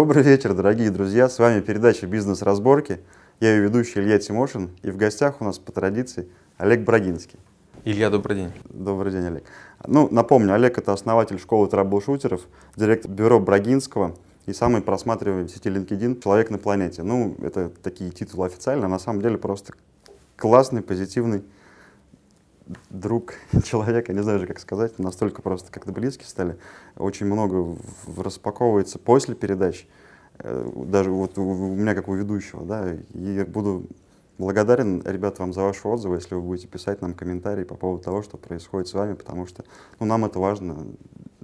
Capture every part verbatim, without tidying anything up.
Добрый вечер, дорогие друзья. С вами передача «Бизнес-разборки». Я ее ведущий Илья Тимошин. И в гостях у нас по традиции Олег Брагинский. Илья, добрый день. Добрый день, Олег. Ну, напомню, Олег – это основатель школы траблшутеров, директор бюро Брагинского и самый просматриваемый в сети LinkedIn человек на планете. Ну, это такие титулы официально, а на самом деле просто классный, позитивный друг человека, не знаю же, как сказать, настолько просто как-то близки стали. Очень много распаковывается после передач, даже вот у меня как у ведущего, да, и буду благодарен, ребята, вам за ваши отзывы, если вы будете писать нам комментарии по поводу того, что происходит с вами, потому что ну, нам это важно,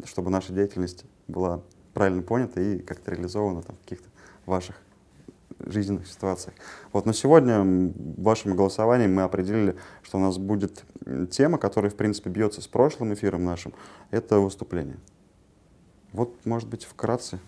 чтобы наша деятельность была правильно понята и как-то реализована там, в каких-то ваших жизненных ситуациях. Вот, но сегодня вашим голосованием мы определили, что у нас будет тема, которая, в принципе, бьется с прошлым эфиром нашим. Это выступление. Вот, может быть, вкратце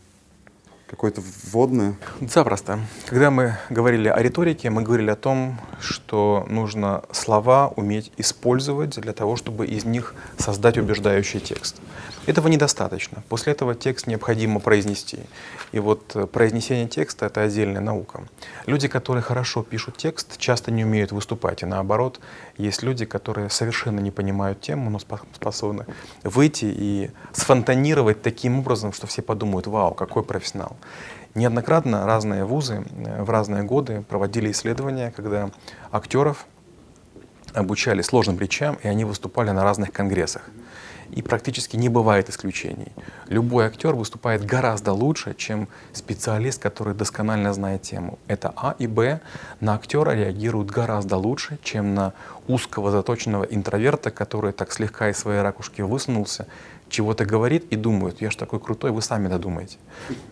какое-то вводное. Запросто. Когда мы говорили о риторике, мы говорили о том, что нужно слова уметь использовать для того, чтобы из них создать убеждающий текст. Этого недостаточно. После этого текст необходимо произнести. И вот произнесение текста — это отдельная наука. Люди, которые хорошо пишут текст, часто не умеют выступать. И наоборот, есть люди, которые совершенно не понимают тему, но способны выйти и сфонтанировать таким образом, что все подумают: «Вау, какой профессионал». Неоднократно разные вузы в разные годы проводили исследования, когда актеров обучали сложным речам, и они выступали на разных конгрессах. И практически не бывает исключений. Любой актер выступает гораздо лучше, чем специалист, который досконально знает тему. Это А и Б. На актера реагируют гораздо лучше, чем на узкого заточенного интроверта, который так слегка из своей ракушки высунулся, чего-то говорит и думает: «Я ж такой крутой, вы сами додумаете».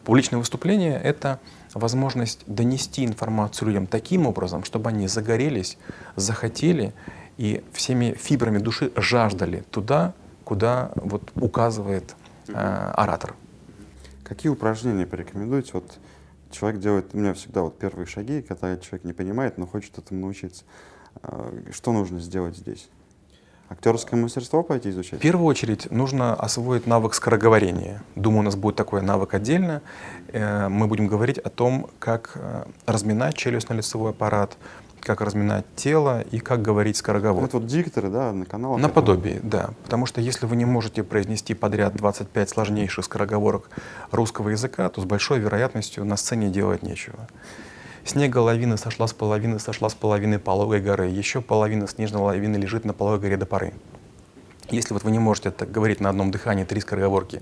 Публичное выступление — это возможность донести информацию людям таким образом, чтобы они загорелись, захотели и всеми фибрами души жаждали туда, куда вот указывает э, оратор. Какие упражнения порекомендуете? Вот человек делает, у меня всегда вот первые шаги, когда человек не понимает, но хочет этому научиться. Что нужно сделать здесь? Актерское мастерство пойти изучать? В первую очередь нужно освоить навык скороговорения. Думаю, у нас будет такой навык отдельно. Мы будем говорить о том, как разминать челюстно-лицевой аппарат, как разминать тело и как говорить скороговоркой. Это вот дикторы, да, на каналах? Наподобие, это... да. Потому что если вы не можете произнести подряд двадцать пять сложнейших скороговорок русского языка, то с большой вероятностью на сцене делать нечего. Снега лавина сошла с половины, сошла с половины пологой горы, еще половина снежной лавины лежит на пологой горе до поры. Если вот вы не можете так говорить на одном дыхании три скороговорки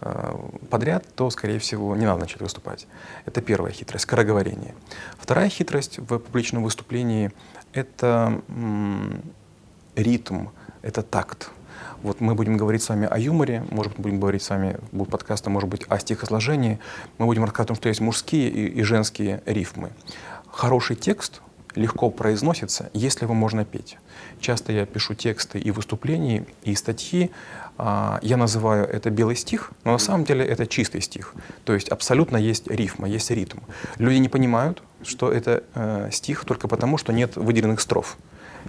э, подряд, то, скорее всего, не надо начать выступать. Это первая хитрость — скороговорение. Вторая хитрость в публичном выступлении — это м, ритм, это такт. Вот мы будем говорить с вами о юморе, может быть, будем говорить с вами, будут подкасты, может быть, о стихосложении. Мы будем рассказывать о том, что есть мужские и, и женские рифмы. Хороший текст легко произносится, если его можно петь. Часто я пишу тексты и выступления, и статьи. Я называю это белый стих, но на самом деле это чистый стих. То есть абсолютно есть рифма, есть ритм. Люди не понимают, что это э, стих только потому, что нет выделенных строф.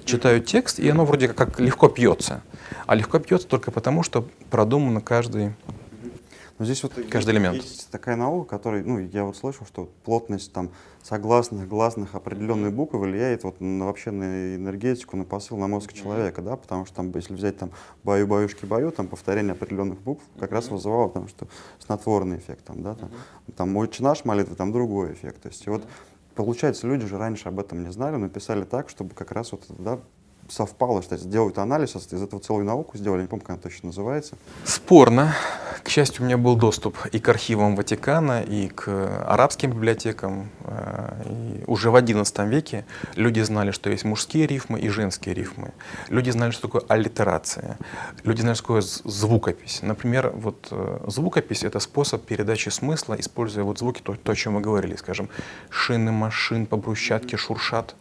Читают текст, и оно вроде как легко пьется. А легко пьется только потому, что продумано каждый, но здесь вот каждый элемент. Есть такая наука, которой, ну, я вот слышал, что плотность там согласных, гласных определенной буквы влияет вот на, вообще на энергетику, на посыл, на мозг человека, да, потому что там, если взять там баю-баюшки-баю, там повторение определенных букв как раз вызывало там, что снотворный эффект, там, да, там, там «Отче наш» молитва, там другой эффект, то есть и вот получается, люди же раньше об этом не знали, но писали так, чтобы как раз вот, да, совпало, что делают анализ, из этого целую науку сделали, не помню, как она точно называется. Спорно. К счастью, у меня был доступ и к архивам Ватикана, и к арабским библиотекам. И уже в одиннадцатом веке люди знали, что есть мужские рифмы и женские рифмы. Люди знали, что такое аллитерация. Люди знали, что такое звукопись. Например, вот звукопись — это способ передачи смысла, используя вот звуки, то, то, о чем мы говорили, скажем, шины машин по брусчатке шуршат.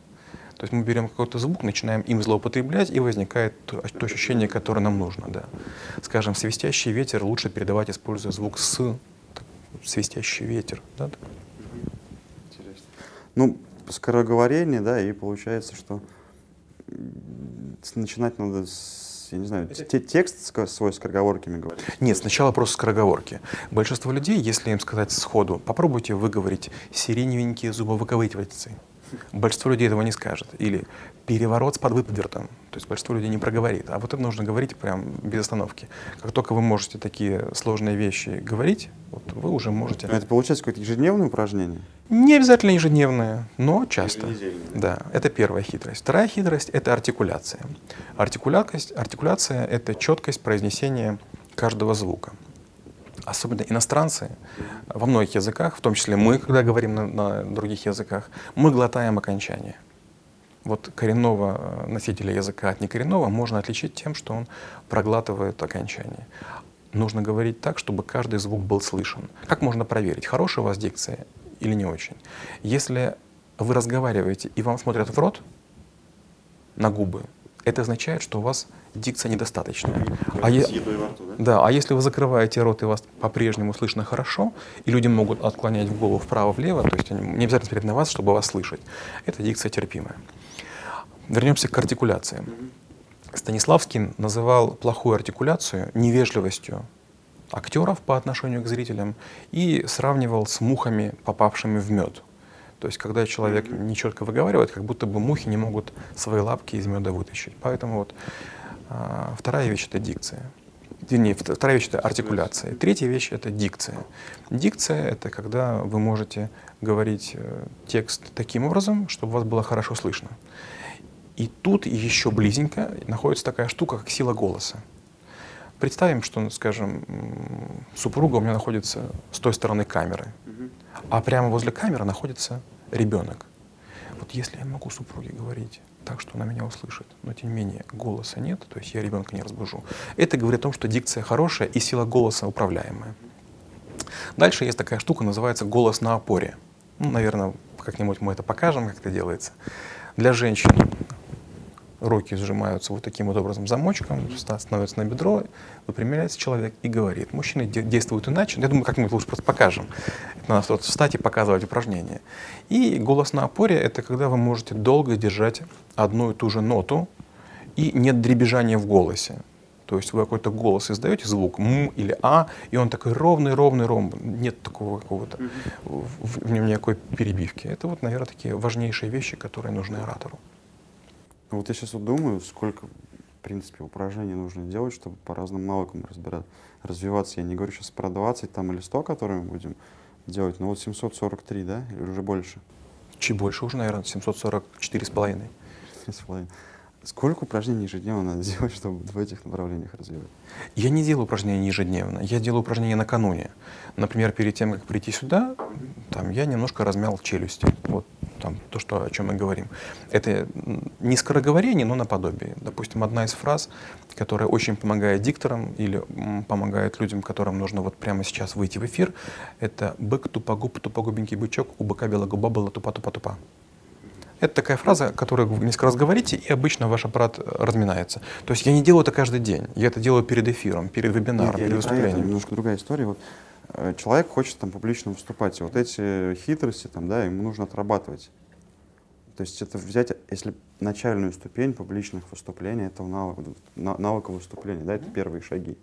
То есть мы берем какой-то звук, начинаем им злоупотреблять, и возникает то, то ощущение, которое нам нужно. Да. Скажем, свистящий ветер лучше передавать, используя звук «с», так, свистящий ветер. Да? Интересно. Ну, скороговорение, да, и получается, что начинать надо с я не знаю, те, текст свой с скороговорками говорить? Нет, сначала просто скороговорки. Большинство людей, если им сказать сходу, попробуйте выговорить сиреневенькие зубовыковыриватели. Большинство людей этого не скажет. Или переворот с подвыподвертом. То есть большинство людей не проговорит. А вот это нужно говорить прям без остановки. Как только вы можете такие сложные вещи говорить, вот вы уже можете… Но это получается какое-то ежедневное упражнение? Не обязательно ежедневное, но часто. Да, это первая хитрость. Вторая хитрость – это артикуляция. Артикуляция, артикуляция – это четкость произнесения каждого звука. Особенно иностранцы во многих языках, в том числе мы, когда говорим на, на других языках, мы глотаем окончания. Вот коренного носителя языка от некоренного можно отличить тем, что он проглатывает окончания. Нужно говорить так, чтобы каждый звук был слышен. Как можно проверить, хорошая у вас дикция или не очень? Если вы разговариваете и вам смотрят в рот, на губы, это означает, что у вас дикция недостаточная. А, е... рту, да? Да, а если вы закрываете рот и вас по-прежнему слышно хорошо, и люди могут отклонять голову вправо-влево, то есть они не обязательно смотреть на вас, чтобы вас слышать, это дикция терпимая. Вернемся к артикуляции. Mm-hmm. Станиславский называл плохую артикуляцию невежливостью актеров по отношению к зрителям и сравнивал с мухами, попавшими в мед. То есть, когда человек нечетко выговаривает, как будто бы мухи не могут свои лапки из меда вытащить. Поэтому вот а, вторая вещь — это дикция. Вернее, вторая вещь — это артикуляция. Третья вещь — это дикция. Дикция — это когда вы можете говорить текст таким образом, чтобы вас было хорошо слышно. И тут еще близенько находится такая штука, как сила голоса. Представим, что, скажем, супруга у меня находится с той стороны камеры, а прямо возле камеры находится ребенок. Вот если я могу супруге говорить так, что она меня услышит, но тем не менее голоса нет, то есть я ребенка не разбужу, это говорит о том, что дикция хорошая и сила голоса управляемая. Дальше есть такая штука, называется голос на опоре. Ну, наверное, как-нибудь мы это покажем, как это делается. Для женщин руки сжимаются вот таким вот образом замочком, становится на бедро, выпрямляется человек и говорит. Мужчины де- действуют иначе. Я думаю, как-нибудь лучше просто покажем. Это надо встать и показывать упражнение. И голос на опоре — это когда вы можете долго держать одну и ту же ноту, и нет дребезжания в голосе. То есть вы какой-то голос издаете, звук «м» или «а», и он такой ровный-ровный-ровный, нет такого какого-то, в нем никакой перебивки. Это вот, наверное, такие важнейшие вещи, которые нужны оратору. Вот я сейчас вот думаю, сколько, в принципе, упражнений нужно делать, чтобы по разным навыкам разбираться, развиваться. Я не говорю сейчас про двадцать там, или сто, которые мы будем делать, но вот семьсот сорок три, да, или уже больше? Чуть больше уже, наверное, семьсот сорок четыре с половиной. семьсот сорок четыре с половиной. Сколько упражнений ежедневно надо делать, чтобы в этих направлениях развивать? Я не делаю упражнения ежедневно, я делаю упражнения накануне. Например, перед тем, как прийти сюда, там, я немножко размял челюсти. Вот там, то, что, о чем мы говорим. Это не скороговорение, но наподобие. Допустим, одна из фраз, которая очень помогает дикторам или помогает людям, которым нужно вот прямо сейчас выйти в эфир, это «бык тупогуб, тупогубенький бычок, у быка белая губа была тупа-тупа-тупа». Это такая фраза, которую вы несколько раз говорите, и обычно ваш аппарат разминается. То есть я не делаю это каждый день, я это делаю перед эфиром, перед вебинаром, перед выступлением. Это немножко другая история. Вот, э, человек хочет там публично выступать, и вот эти хитрости там, да, ему нужно отрабатывать. То есть это взять, если начальную ступень публичных выступлений, это навык, навыка выступления, да, это первые шаги.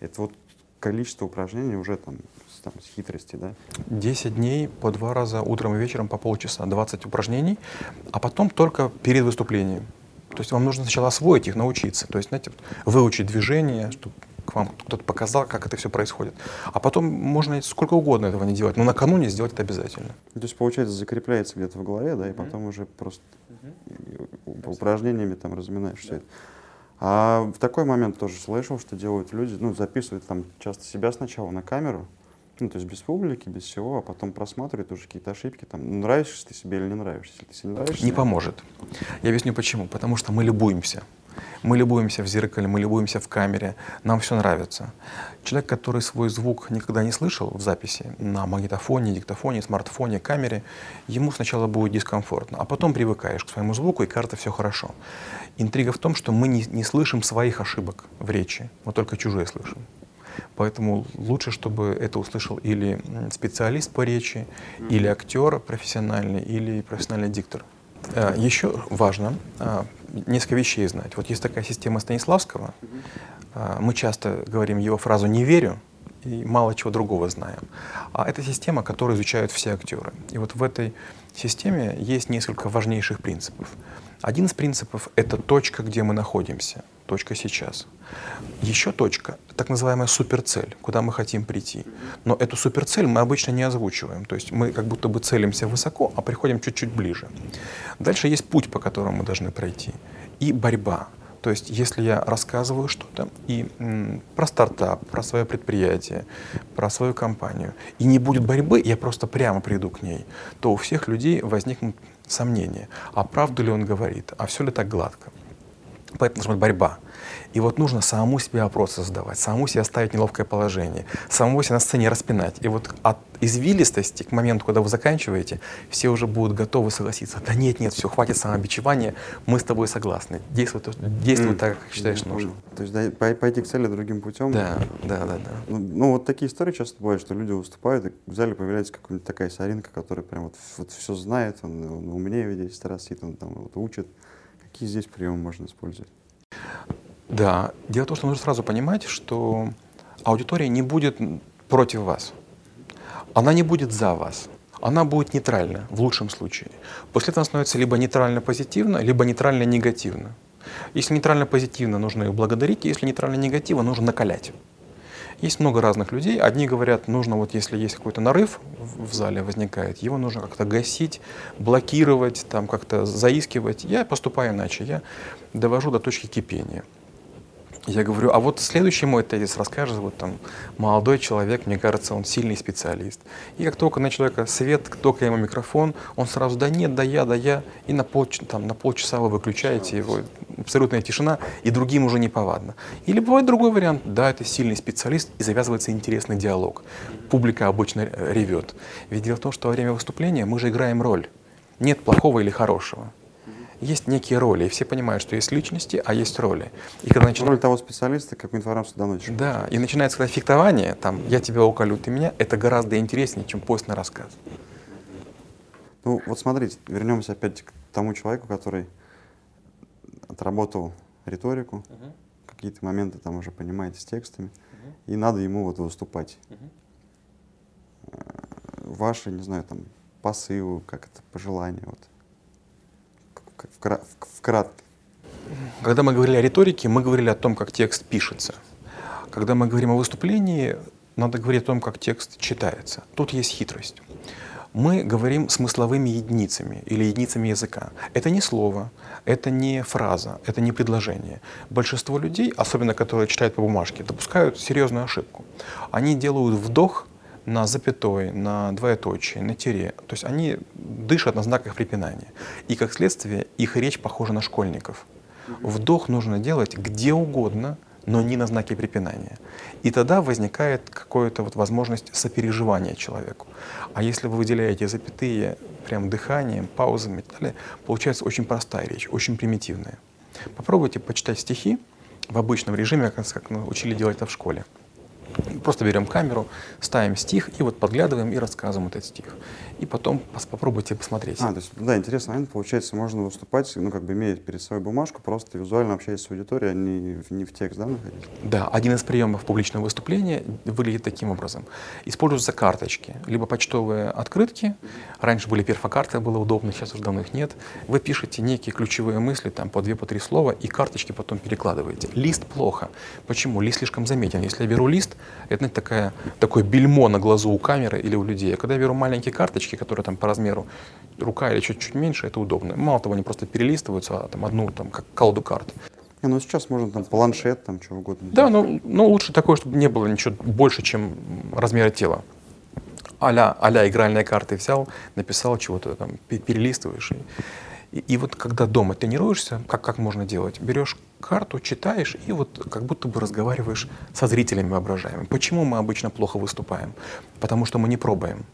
Это вот количество упражнений уже там… Там, с хитрости, да? десять дней по два раза утром и вечером по полчаса, двадцать упражнений, а потом только перед выступлением. То есть вам нужно сначала освоить их, научиться. То есть, знаете, выучить движение, чтобы к вам кто-то показал, как это все происходит. А потом можно сколько угодно этого не делать, но накануне сделать это обязательно. То есть, получается, закрепляется где-то в голове, да, и потом mm-hmm. уже просто mm-hmm. упражнениями там разминаешь yeah. все это. А в такой момент тоже слышал, что делают люди, ну, записывают там часто себя сначала на камеру, ну, то есть без публики, без всего, а потом просматривает уже какие-то ошибки, там, нравишься ты себе или не нравишься. Если ты себе не нравишься… Не поможет. Я объясню почему. Потому что мы любуемся. Мы любуемся в зеркале, мы любуемся в камере, нам все нравится. Человек, который свой звук никогда не слышал в записи, на магнитофоне, диктофоне, смартфоне, камере, ему сначала будет дискомфортно, а потом привыкаешь к своему звуку, и кажется, все хорошо. Интрига в том, что мы не, не слышим своих ошибок в речи, мы только чужие слышим. Поэтому лучше, чтобы это услышал или специалист по речи, mm-hmm. или актер профессиональный, или профессиональный диктор. Еще важно несколько вещей знать. Вот есть такая система Станиславского. Мы часто говорим его фразу «не верю» и мало чего другого знаем. А это система, которую изучают все актеры. И вот в этой системе есть несколько важнейших принципов. Один из принципов — это точка, где мы находимся, точка сейчас. Еще точка — так называемая суперцель, куда мы хотим прийти. Но эту суперцель мы обычно не озвучиваем, то есть мы как будто бы целимся высоко, а приходим чуть-чуть ближе. Дальше есть путь, по которому мы должны пройти, и борьба. То есть если я рассказываю что-то и м, про стартап, про свое предприятие, про свою компанию, и не будет борьбы, я просто прямо приду к ней, то у всех людей возникнут сомнения, а правду ли он говорит, а все ли так гладко. Поэтому нужна борьба. И вот нужно самому себе вопросы задавать, самому себе оставить неловкое положение, самому себя на сцене распинать. И вот от извилистости к моменту, когда вы заканчиваете, все уже будут готовы согласиться. Да нет, нет, все, хватит самобичевания, мы с тобой согласны. Действуй, действуй mm. так, как считаешь mm. нужным. То есть да, пойти к цели другим путем. Да, да, да, да. Ну, ну вот такие истории часто бывают, что люди выступают, и в зале появляется какая-нибудь такая соринка, которая прям вот, вот все знает, он, он умнее десять раз сидит, он там вот, учит. Какие здесь приемы можно использовать? Да. Дело в том, что нужно сразу понимать, что аудитория не будет против вас. Она не будет за вас. Она будет нейтральна, в лучшем случае. После этого она становится либо нейтрально-позитивно, либо нейтрально-негативно. Если нейтрально-позитивно, нужно ее благодарить, если нейтрально-негативно, нужно накалять. Есть много разных людей. Одни говорят, нужно вот если есть какой-то нарыв в зале возникает, его нужно как-то гасить, блокировать, там как-то заискивать. Я поступаю иначе, я довожу до точки кипения. Я говорю, а вот следующий мой тезис расскажет, вот там молодой человек, мне кажется, он сильный специалист. И как только на человека свет, только ему микрофон, он сразу, да нет, да я, да я, и на, пол, там, на полчаса вы выключаете его, абсолютная тишина, и другим уже неповадно. Или бывает другой вариант, да, это сильный специалист, и завязывается интересный диалог. Публика обычно ревет. Ведь дело в том, что во время выступления мы же играем роль. Нет плохого или хорошего. Есть некие роли, и все понимают, что есть личности, а есть роли. И когда начина... Роль того специалиста, какую информацию доносишь. Да, и начинается когда фехтование, там, я тебя уколю, ты меня, это гораздо интереснее, чем постный рассказ. Ну вот смотрите, вернемся опять к тому человеку, который отработал риторику, uh-huh. какие-то моменты там уже понимает с текстами, uh-huh. и надо ему вот выступать. Uh-huh. Ваши, не знаю, там, посылы, как это, пожелания, вот. Вкратце. Когда мы говорили о риторике, мы говорили о том, как текст пишется. Когда мы говорим о выступлении, надо говорить о том, как текст читается. Тут есть хитрость. Мы говорим смысловыми единицами или единицами языка. Это не слово, это не фраза, это не предложение. Большинство людей, особенно которые читают по бумажке, допускают серьезную ошибку. Они делают вдох на запятой, на двоеточие, на тире. То есть они дышат на знаках препинания. И как следствие их речь похожа на школьников. Вдох нужно делать где угодно, но не на знаке препинания. И тогда возникает какая-то вот возможность сопереживания человеку. А если вы выделяете запятые прям дыханием, паузами и так далее, получается очень простая речь, очень примитивная. Попробуйте почитать стихи в обычном режиме, как мы учили делать это в школе. Просто берем камеру, ставим стих и вот подглядываем и рассказываем этот стих. И потом пос- попробуйте посмотреть. А, то есть, да, интересный момент. Получается, можно выступать, ну, как бы имея перед собой бумажку, просто визуально общаясь с аудиторией, а не, не в текст, да, находить? Да, один из приемов публичного выступления выглядит таким образом. Используются карточки, либо почтовые открытки. Раньше были перфокарты, было удобно, сейчас уже давно их нет. Вы пишете некие ключевые мысли, там, по два-по три слова, и карточки потом перекладываете. Лист плохо. Почему? Лист слишком заметен. Если я беру лист, это, знаете, такая, такое бельмо на глазу у камеры или у людей. А когда я беру маленькие карточки, которые там по размеру рука или чуть-чуть меньше, это удобно. Мало того, они просто перелистываются, а там одну, там, как колоду карт. Не, ну сейчас можно там планшет, там, чего угодно. Да, но, но лучше такое, чтобы не было ничего больше, чем размера тела. А-ля, а-ля игральные карты взял, написал чего-то, там, перелистываешь. И, и вот когда дома тренируешься, как, как можно делать? Берешь карту, читаешь и вот как будто бы разговариваешь со зрителями воображаемыми. Почему мы обычно плохо выступаем? Потому что мы не пробуем.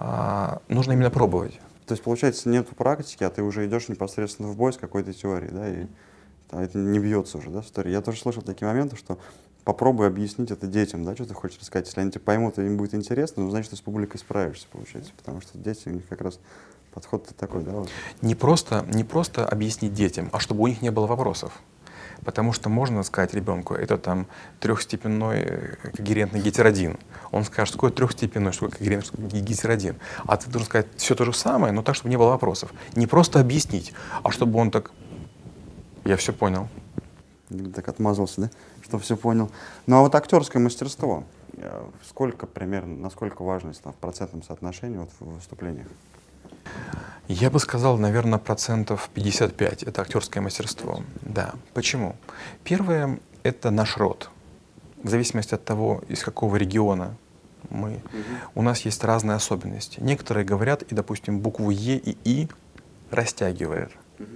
А, нужно именно пробовать. То есть, получается, нет практики, а ты уже идешь непосредственно в бой с какой-то теорией, да, и а это не бьется уже, да, в теории. Я тоже слышал такие моменты, что попробуй объяснить это детям, да, что ты хочешь рассказать. Если они тебя поймут, им будет интересно, ну, значит, ты с публикой справишься, получается, потому что дети у них как раз Подход-то такой, да? Не просто, не просто объяснить детям, а чтобы у них не было вопросов. Потому что можно сказать ребенку, это там трехстепенной когерентный гетеродин. Он скажет, что такое трехстепенной, что такое когерентный гетеродин. А ты должен сказать все то же самое, но так, чтобы не было вопросов. Не просто объяснить, а чтобы он так, я все понял. Так отмазался, да? Что все понял. Ну а вот актерское мастерство, сколько примерно, насколько важность там, в процентном соотношении вот, в выступлениях? Я бы сказал, наверное, процентов пятьдесят пять это актерское мастерство. Да. Почему? Первое — это наш род. В зависимости от того, из какого региона мы, угу. у нас есть разные особенности. Некоторые говорят, и, допустим, букву Е и И растягивают. Угу.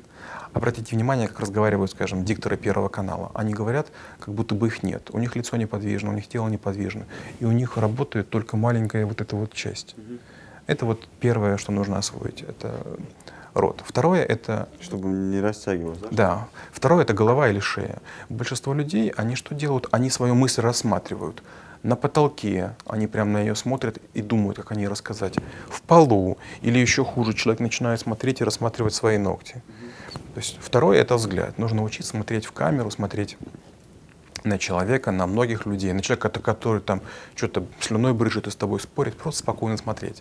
Обратите внимание, как разговаривают, скажем, дикторы Первого канала. Они говорят, как будто бы их нет. У них лицо неподвижно, у них тело неподвижно. И у них работает только маленькая вот эта вот часть. Угу. Это вот первое, что нужно освоить, это рот. Второе — это… Чтобы не растягивалось, да? Да. Второе — это голова или шея. Большинство людей, они что делают? Они свою мысль рассматривают. На потолке они прямо на нее смотрят и думают, как о ней рассказать. В полу или еще хуже, человек начинает смотреть и рассматривать свои ногти. То есть второе — это взгляд. Нужно учиться смотреть в камеру, смотреть… на человека, на многих людей, на человека, который там что-то слюной брызжет и с тобой спорит, просто спокойно смотреть.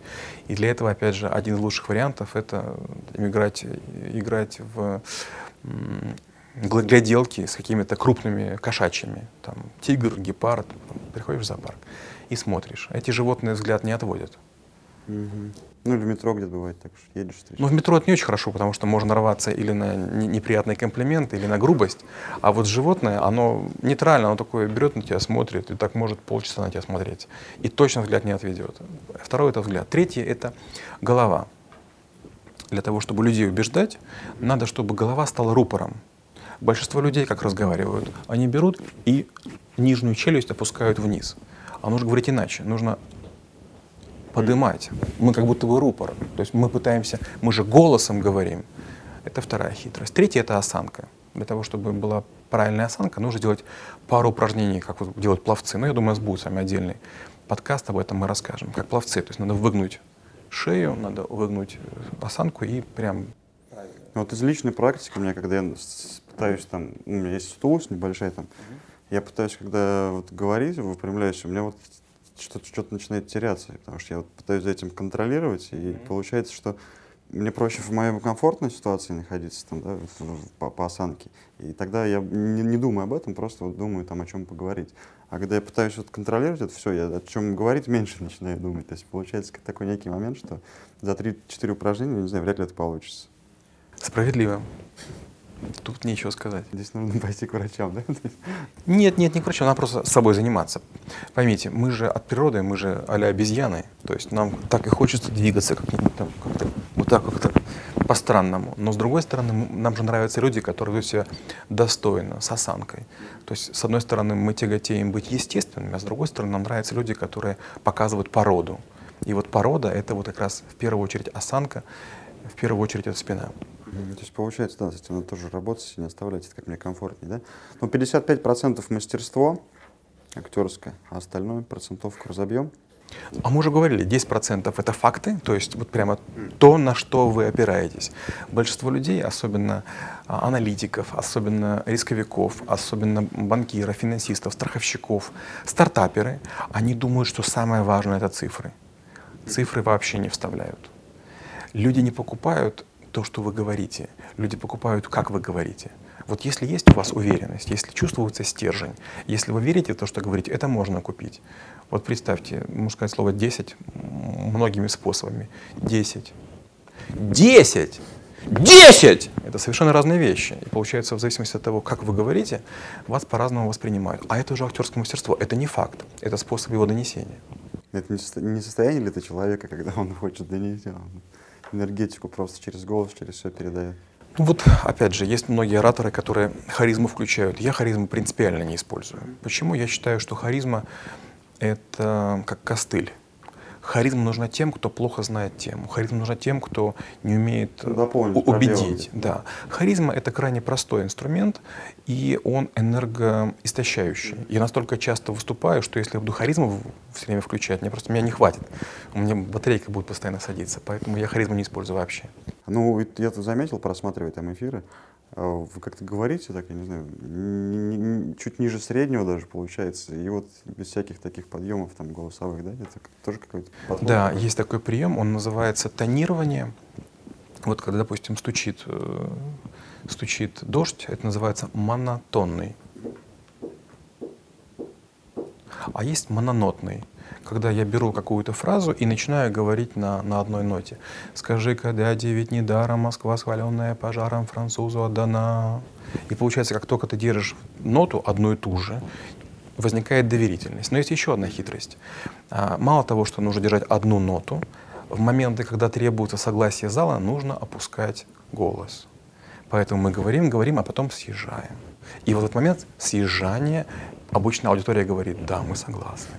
И для этого, опять же, один из лучших вариантов — это играть, играть в гляделки с какими-то крупными кошачьими. Там тигр, гепард, приходишь в зоопарк и смотришь. Эти животные взгляд не отводят. Mm-hmm. Ну или в метро где-то бывает, так что едешь, встречаешь. Ну в метро это не очень хорошо, потому что можно рваться или на неприятные комплименты, или на грубость. А вот животное, оно нейтрально, оно такое берет на тебя, смотрит, и так может полчаса на тебя смотреть. И точно взгляд не отведет. Второй — это взгляд. Третье — это голова. Для того, чтобы людей убеждать, надо, чтобы голова стала рупором. Большинство людей как разговаривают? Они берут и нижнюю челюсть опускают вниз. А нужно говорить иначе. Нужно подымать. Мы как будто бы рупор. То есть мы пытаемся, мы же голосом говорим. Это вторая хитрость. Третья — это осанка. Для того, чтобы была правильная осанка, нужно делать пару упражнений, как вот делают пловцы. Но я думаю, у нас будет с вами отдельный подкаст, об этом мы расскажем. Как пловцы. То есть надо выгнуть шею, надо выгнуть осанку и прям… Вот из личной практики у меня, когда я пытаюсь там, у меня есть стулус небольшая там, я пытаюсь, когда вот говорить, выпрямляюсь, у меня вот… Что-то, что-то начинает теряться, потому что я вот пытаюсь за этим контролировать, и mm-hmm. получается, что мне проще в моей комфортной ситуации находиться там, да, по, по осанке, и тогда я не, не думаю об этом, просто вот думаю там, о чем поговорить. А когда я пытаюсь вот контролировать это все, я о чем говорить меньше начинаю думать, то есть получается такой некий момент, что за три-четыре упражнения, не знаю, вряд ли это получится. Справедливо. Тут нечего сказать. Здесь нужно пойти к врачам, да? Нет, нет, не к врачам, надо просто с собой заниматься. Поймите, мы же от природы, мы же а-ля обезьяны, то есть нам так и хочется двигаться как-нибудь там, как-то, вот так как-то по-странному. Но с другой стороны, нам же нравятся люди, которые ведут себя достойно, с осанкой. То есть с одной стороны мы тяготеем быть естественными, а с другой стороны нам нравятся люди, которые показывают породу. И вот порода — это вот как раз в первую очередь осанка, в первую очередь это спина. Mm-hmm. То есть получается, да, с этим надо тоже работать, не оставлять это как мне комфортнее, да? Но пятьдесят пять процентов мастерство актерское, а остальное процентовку разобьем. А мы уже говорили, десять процентов это факты, то есть вот прямо mm. то, на что вы опираетесь. Большинство людей, особенно аналитиков, особенно рисковиков, особенно банкиров, финансистов, страховщиков, стартаперы, они думают, что самое важное — это цифры. Цифры вообще не вставляют. Люди не покупают то, что вы говорите. Люди покупают, как вы говорите. Вот если есть у вас уверенность, если чувствуется стержень, если вы верите в то, что говорите, это можно купить. Вот представьте, можно сказать слово «десять» многими способами. Десять. Десять! Десять! Это совершенно разные вещи. И получается, в зависимости от того, как вы говорите, вас по-разному воспринимают. А это уже актерское мастерство. Это не факт. Это способ его донесения. Это не состояние ли это человека, когда он хочет донести? Энергетику просто через голос, через все передает. Ну вот, опять же, есть многие ораторы, которые харизму включают. Я харизму принципиально не использую. Почему? Я считаю, что харизма — это как костыль. Харизма нужна тем, кто плохо знает тему. Харизма нужна тем, кто не умеет убедить. Пробелы. Да. Харизма — это крайне простой инструмент, и он энергоистощающий. Я настолько часто выступаю, что если я буду харизму все время включать, мне просто меня не хватит. У меня батарейка будет постоянно садиться, поэтому я харизму не использую вообще. Ну, я тут заметил, просматривая там эфиры, вы как-то говорите, так, я не знаю, чуть ниже среднего даже получается, и вот без всяких таких подъемов там голосовых, да, это тоже какой-то подход? Да, есть такой прием, он называется тонирование. Вот когда, допустим, стучит, стучит дождь, это называется монотонный. А есть мононотный, когда я беру какую-то фразу и начинаю говорить на, на одной ноте. «Скажи, когда девять недаром, Москва, сваленная пожаром, французу отдана». И получается, как только ты держишь ноту одну и ту же, возникает доверительность. Но есть еще одна хитрость. Мало того, что нужно держать одну ноту, в моменты, когда требуется согласие зала, нужно опускать голос. Поэтому мы говорим, говорим, а потом съезжаем. И вот в этот момент съезжание обычно аудитория говорит: «Да, мы согласны».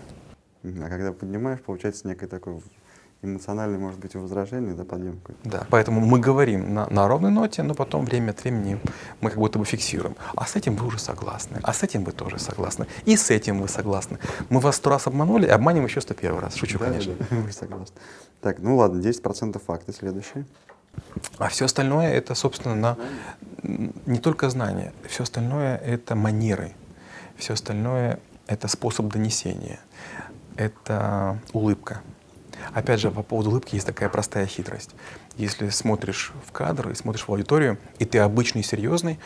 А когда поднимаешь, получается некое такое эмоциональное, может быть, возражение, да, подъем какой-то. Да, поэтому мы говорим на, на ровной ноте, но потом время от времени мы как будто бы фиксируем. А с этим вы уже согласны, а с этим вы тоже согласны, и с этим вы согласны. Мы вас сто раз обманули, обманем еще сто первый раз. Шучу, да, конечно. Да, да. Вы согласны. Так, ну ладно, десять процентов факты следующие. А все остальное — это, собственно, на... не только знания, все остальное — это манеры, все остальное — это способ донесения. Это улыбка. Опять же, по поводу улыбки есть такая простая хитрость. Если смотришь в кадр и смотришь в аудиторию, и ты обычный и серьезный,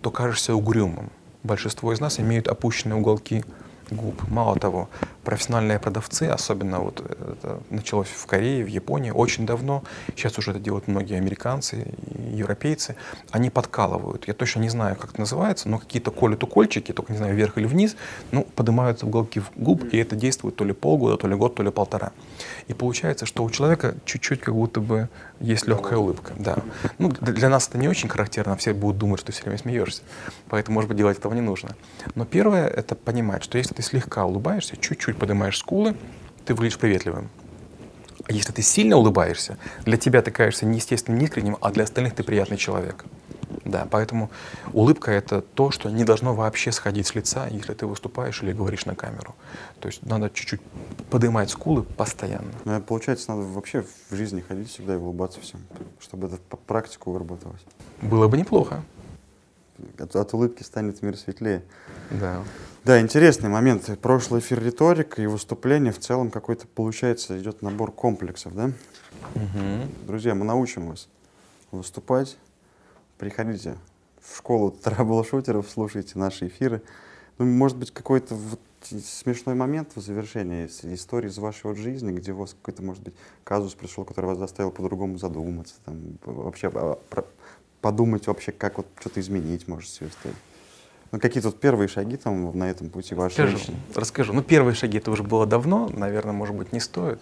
то кажешься угрюмым. Большинство из нас имеют опущенные уголки губ. Мало того, профессиональные продавцы, особенно вот это началось в Корее, в Японии, очень давно, сейчас уже это делают многие американцы и европейцы, они подкалывают. Я точно не знаю, как это называется, но какие-то колют укольчики, только не знаю, вверх или вниз, ну, поднимаются уголки губ, и это действует то ли полгода, то ли год, то ли полтора. И получается, что у человека чуть-чуть как будто бы есть легкая улыбка. Да. Ну, для нас это не очень характерно, все будут думать, что ты все время смеешься, поэтому, может быть, делать этого не нужно. Но первое — это понимать, что если ты слегка улыбаешься, чуть-чуть поднимаешь скулы, ты выглядишь приветливым. А если ты сильно улыбаешься, для тебя ты кажешься неестественным, неискренним, а для остальных ты приятный человек. Да, поэтому улыбка — это то, что не должно вообще сходить с лица, если ты выступаешь или говоришь на камеру. То есть надо чуть-чуть поднимать скулы постоянно. Ну, получается, надо вообще в жизни ходить всегда и улыбаться всем, чтобы это по практику выработалось. Было бы неплохо. От, от улыбки станет мир светлее. Да. Да, интересный момент. Прошлый эфир — риторика и выступление. В целом какой-то, получается, идет набор комплексов, да? Угу. Друзья, мы научим вас выступать. Приходите в школу траблшутеров, слушайте наши эфиры. Ну, может быть, какой-то вот смешной момент в завершении истории из вашей вот жизни, где у вас какой-то, может быть, казус пришел, который вас заставил по-другому задуматься, там, вообще про, подумать вообще, как вот что-то изменить, может, себе стоит. Ну, какие тут первые шаги там на этом пути ваши? Расскажу, расскажу. Ну, первые шаги — это уже было давно, наверное, может быть, не стоит.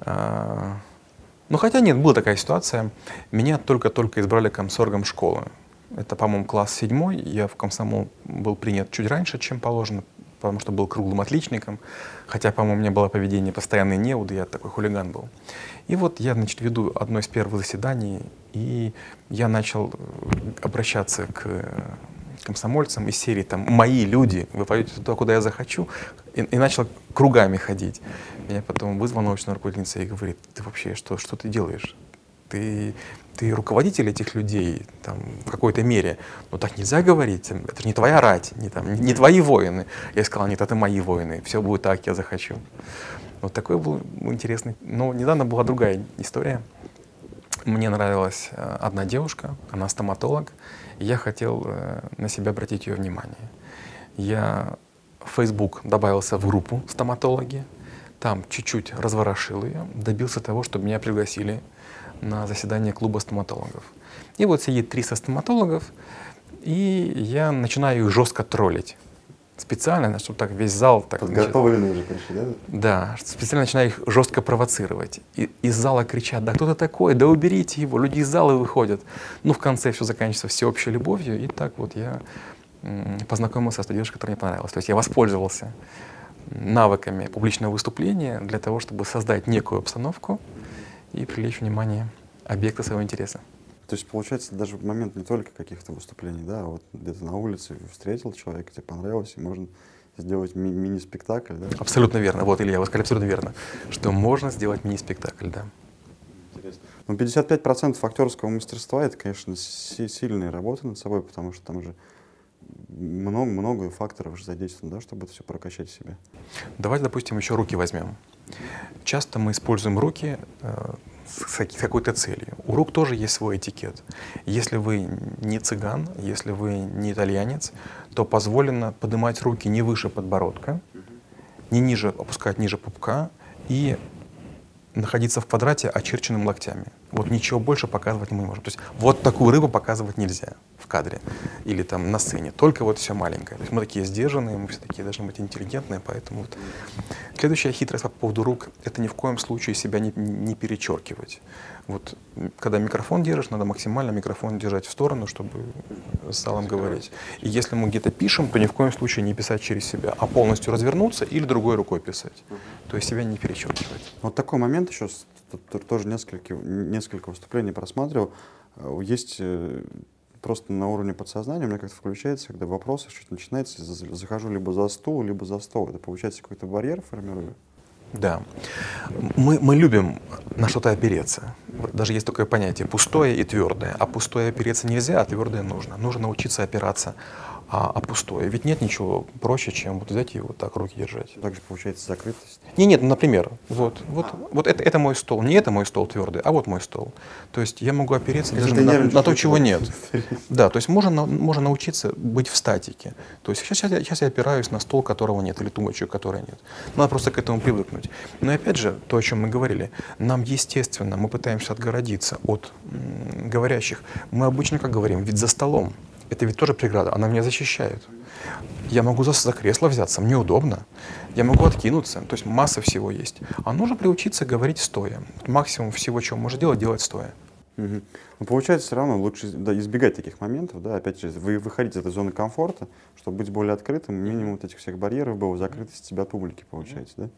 А, ну, хотя нет, была такая ситуация. Меня только-только избрали комсоргом школы. Это, по-моему, класс седьмой. Я в комсомол был принят чуть раньше, чем положено, потому что был круглым отличником. Хотя, по-моему, у меня было поведение постоянной неуды, я такой хулиган был. И вот я, значит, веду одно из первых заседаний, и я начал обращаться к комсомольцам из серии там «Мои люди, вы пойдете туда, куда я захочу», и, и начал кругами ходить. Меня потом вызвала научная руководительница и говорит: «Ты вообще что, что ты делаешь? Ты, ты руководитель этих людей там, в какой-то мере, но так нельзя говорить, это же не твоя рать, не, там, не, не твои воины». Я сказал: «Нет, это мои воины, все будет так, я захочу». Вот такой был интересный. Но недавно была другая история. Мне нравилась одна девушка, она стоматолог, и я хотел на себя обратить ее внимание. Я в Facebook добавился в группу «Стоматологи», там чуть-чуть разворошил ее, добился того, чтобы меня пригласили на заседание клуба стоматологов. И вот сидит триста стоматологов, и я начинаю их жестко троллить. Специально, чтобы так весь зал... так подготовленные уже, конечно, да? Да, специально начинаю их жестко провоцировать. И из зала кричат: «Да кто ты такой? Да уберите его!» Люди из зала выходят. Ну, в конце все заканчивается всеобщей любовью. И так вот я м- познакомился с той девушкой, которая мне понравилась. То есть я воспользовался навыками публичного выступления для того, чтобы создать некую обстановку и привлечь внимание объекта своего интереса. То есть, получается, даже в момент не только каких-то выступлений, да, а вот где-то на улице встретил человека, тебе понравилось, и можно сделать ми- мини-спектакль, да? Абсолютно верно. Вот, Илья, вы сказали абсолютно верно, что можно сделать мини-спектакль, да. Интересно. Ну, пятьдесят пять процентов актерского мастерства — это, конечно, си- сильная работа над собой, потому что там же много, много факторов же задействовано, да, чтобы это все прокачать в себе. Давайте, допустим, еще руки возьмем. Часто мы используем руки э, с какой-то целью. У рук тоже есть свой этикет. Если вы не цыган, если вы не итальянец, то позволено поднимать руки не выше подбородка, не ниже, опускать ниже пупка и находиться в квадрате, очерченным локтями. Вот ничего больше показывать мы не можем. То есть вот такую рыбу показывать нельзя в кадре или там на сцене. Только вот все маленькое. То есть мы такие сдержанные, мы все такие должны быть интеллигентные, поэтому вот. Следующая хитрость по поводу рук — это ни в коем случае себя не, не перечеркивать. Вот когда микрофон держишь, надо максимально микрофон держать в сторону, чтобы с залом говорить. И если мы где-то пишем, то ни в коем случае не писать через себя, а полностью развернуться или другой рукой писать. То есть себя не перечеркивать. Вот такой момент еще, тоже несколько, несколько выступлений просматривал. Есть просто на уровне подсознания, у меня как-то включается, когда вопросы что-то начинается, захожу либо за стул, либо за стол. Это получается какой-то барьер формирую. Да. Мы, мы любим на что-то опереться. Даже есть такое понятие пустое и твердое. А пустое опереться нельзя, а твердое нужно. Нужно научиться опираться а, а пустое. Ведь нет ничего проще, чем вот взять и вот так руки держать. Также получается закрытость. Не, нет, например, вот, вот, а. вот это, это мой стол. Не это мой стол твердый, а вот мой стол. То есть я могу опереться даже на, на то, чего нет. Да, то есть можно, можно научиться быть в статике. То есть сейчас, сейчас я опираюсь на стол, которого нет, или тумбочку, которой нет. Надо просто к этому привыкнуть. Но и опять же, то, о чем мы говорили, нам естественно, мы пытаемся отгородиться от м, говорящих. Мы обычно как говорим, ведь за столом. Это ведь тоже преграда, она меня защищает. Я могу за, за кресло взяться, мне удобно. Я могу откинуться, то есть масса всего есть. А нужно приучиться говорить стоя. Максимум всего, чего можно делать, делать стоя. Угу. Но получается, все равно лучше да, избегать таких моментов, да, опять же, вы выходите из этой зоны комфорта, чтобы быть более открытым, минимум вот этих всех барьеров было, закрытость себя от публики, получается, да?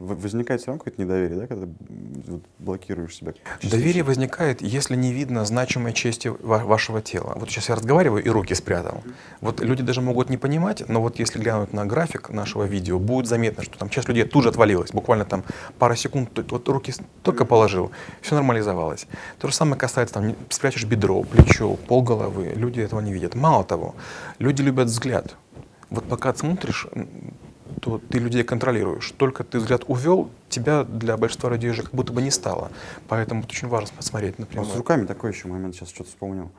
Возникает все равно какое-то недоверие, да, когда блокируешь себя? Доверие возникает, если не видно значимой части вашего тела. Вот сейчас я разговариваю и руки спрятал. Вот люди даже могут не понимать, но вот если глянуть на график нашего видео, будет заметно, что там часть людей тут же отвалилась, буквально там пара секунд, вот руки только положил, все нормализовалось. То же самое касается, там, спрячешь бедро, плечо, полголовы, люди этого не видят. Мало того, люди любят взгляд. Вот пока смотришь, то ты людей контролируешь. Только ты взгляд увел, тебя для большинства людей уже как будто бы не стало. Поэтому это очень важно смотреть, например. Вот с руками такой еще момент, сейчас что-то вспомнил.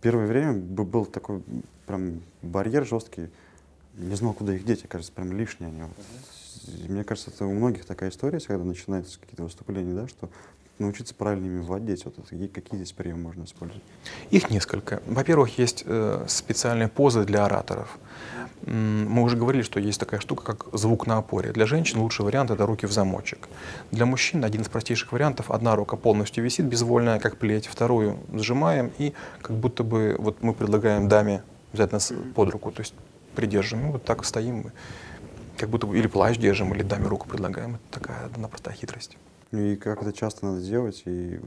Первое время был такой прям барьер жесткий. Не знал, куда их деть, кажется, прям лишние они. Вот. Мне кажется, это у многих такая история, когда начинаются какие-то выступления, да, что научиться правильно ими владеть. Вот это, какие здесь приемы можно использовать? Их несколько. Во-первых, есть э, специальные позы для ораторов. Мы уже говорили, что есть такая штука, как звук на опоре. Для женщин лучший вариант — это руки в замочек. Для мужчин один из простейших вариантов — одна рука полностью висит, безвольная, как плеть, вторую сжимаем, и как будто бы вот мы предлагаем даме взять нас под руку, то есть придерживаем, вот так стоим мы, как будто бы или плащ держим, или даме руку предлагаем. Это такая одна простая хитрость. И как это часто надо делать? И...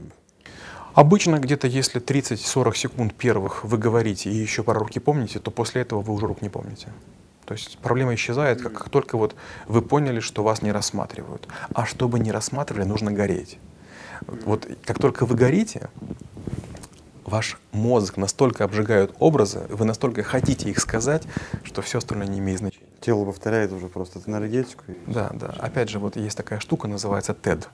Обычно где-то если тридцать-сорок секунд первых вы говорите и еще пару руки помните, то после этого вы уже рук не помните. То есть проблема исчезает, как, как только вот вы поняли, что вас не рассматривают. А чтобы не рассматривали, нужно гореть. Вот как только вы горите, ваш мозг настолько обжигает образы, вы настолько хотите их сказать, что все остальное не имеет значения. Тело повторяет уже просто эту энергетику. Да, да. Опять же, вот есть такая штука, называется тэд.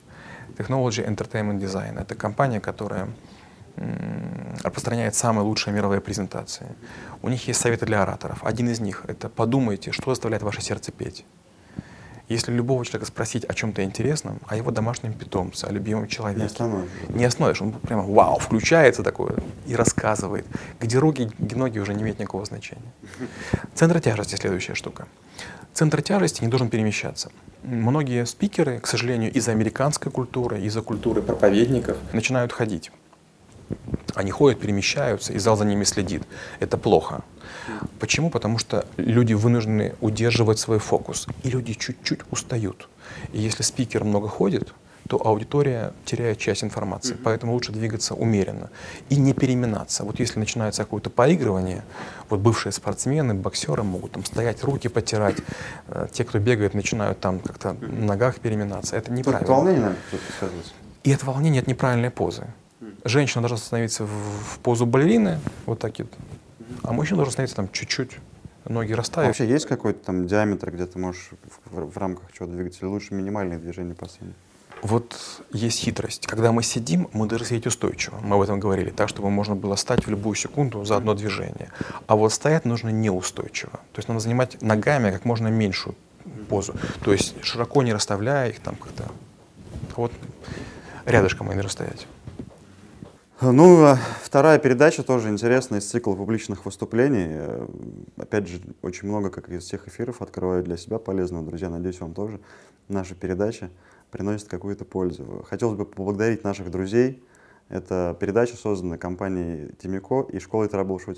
Technology Entertainment Design — это компания, которая распространяет самые лучшие мировые презентации. У них есть советы для ораторов. Один из них — это подумайте, что заставляет ваше сердце петь. Если любого человека спросить о чем-то интересном, о его домашнем питомце, о любимом человеке, не остановишь. Не остановишь. Он прямо вау, включается такое и рассказывает, где руки, где ноги уже не имеют никакого значения. Центр тяжести — следующая штука. Центр тяжести не должен перемещаться. Многие спикеры, к сожалению, из-за американской культуры, из-за культуры проповедников начинают ходить. Они ходят, перемещаются, и зал за ними следит. Это плохо. Почему? Потому что люди вынуждены удерживать свой фокус. И люди чуть-чуть устают. И если спикер много ходит, то аудитория теряет часть информации. Mm-hmm. Поэтому лучше двигаться умеренно и не переминаться. Вот если начинается какое-то поигрывание, вот бывшие спортсмены, боксеры могут там стоять, руки потирать. Те, кто бегает, начинают там как-то mm-hmm. в ногах переминаться. Это неправильно. Это волнение, наверное, кто-то сказывается. И от волнения, от неправильной позы. Женщина должна становиться в, в позу балерины, вот так вот, а мужчина должен становиться там чуть-чуть, ноги расставить. А вообще есть какой-то там диаметр, где ты можешь в, в, в рамках чего двигателя лучше минимальные движения по сцене? Вот есть хитрость. Когда мы сидим, мы должны сидеть устойчиво. Мы об этом говорили. Так, чтобы можно было встать в любую секунду за одно движение. А вот стоять нужно неустойчиво. То есть надо занимать ногами как можно меньшую позу. То есть широко не расставляя их там как-то. Вот рядышком они должны стоять. Ну, вторая передача тоже интересная, из цикла публичных выступлений. Опять же, очень много, как из всех эфиров, открываю для себя полезного. Друзья, надеюсь, вам тоже наша передача приносит какую-то пользу. Хотелось бы поблагодарить наших друзей. Эта передача создана компанией Тимико и школой траблшутеров.